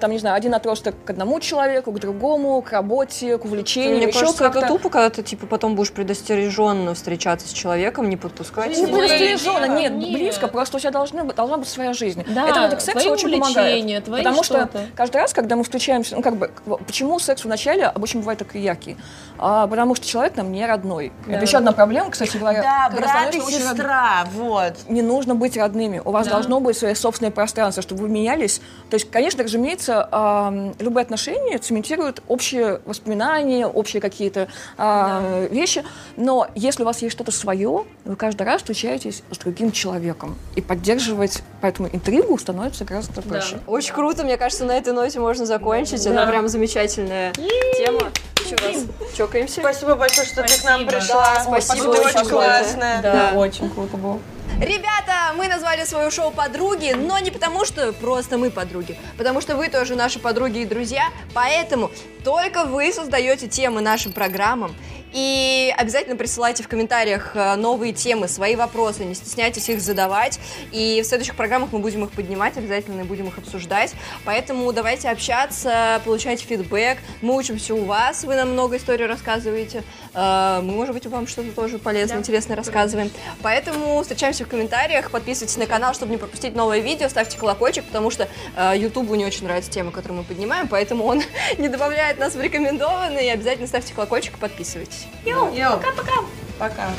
там, не знаю, один отросток к одному человеку, к другому, к работе, к увлечению. Мне кажется, это тупо, когда ты, типа, потом будешь предостереженно встречаться с человеком, не подпускать. Не предостереженно, нет, близко, просто у тебя должна быть своя жизнь. Да, это вот к сексу очень помогает. Потому что каждый раз, когда мы встречаемся, ну, как бы, почему секс вначале обычно бывает такой яркий? Потому что человек нам не родной. Да. Это еще одна проблема, кстати говоря. Да, брат и сестра, вот. Не нужно быть родными, у вас должно быть свое собственное пространство, чтобы вы менялись. То есть, конечно, разумеется, любые отношения цементируют общие воспоминания, общие какие-то вещи, но если у вас есть что-то свое, вы каждый раз встречаетесь с другим человеком. И поддерживать поэтому интригу становится гораздо проще. Да. Очень круто, мне кажется, на этой ноте можно закончить. Да. Она прям замечательная тема. Чокаемся. Спасибо большое, что ты к нам пришла. Да, спасибо, ты очень классная. Да, очень круто было. Ребята, мы назвали свое шоу «Подруги», но не потому, что просто мы подруги, потому что вы тоже наши подруги и друзья, поэтому только вы создаете темы нашим программам. И обязательно присылайте в комментариях новые темы, свои вопросы, не стесняйтесь их задавать. И в следующих программах мы будем их поднимать, обязательно будем их обсуждать. Поэтому давайте общаться, получайте фидбэк. Мы учимся у вас, вы нам много историй рассказываете. Мы, может быть, вам что-то тоже полезное, интересное рассказываем. Поэтому встречаемся в комментариях, подписывайтесь на канал, чтобы не пропустить новое видео, ставьте колокольчик, потому что Ютубу не очень нравятся темы, которые мы поднимаем, поэтому он не добавляет нас в рекомендованные. Обязательно ставьте колокольчик и подписывайтесь. Йоу, пока-пока! Пока!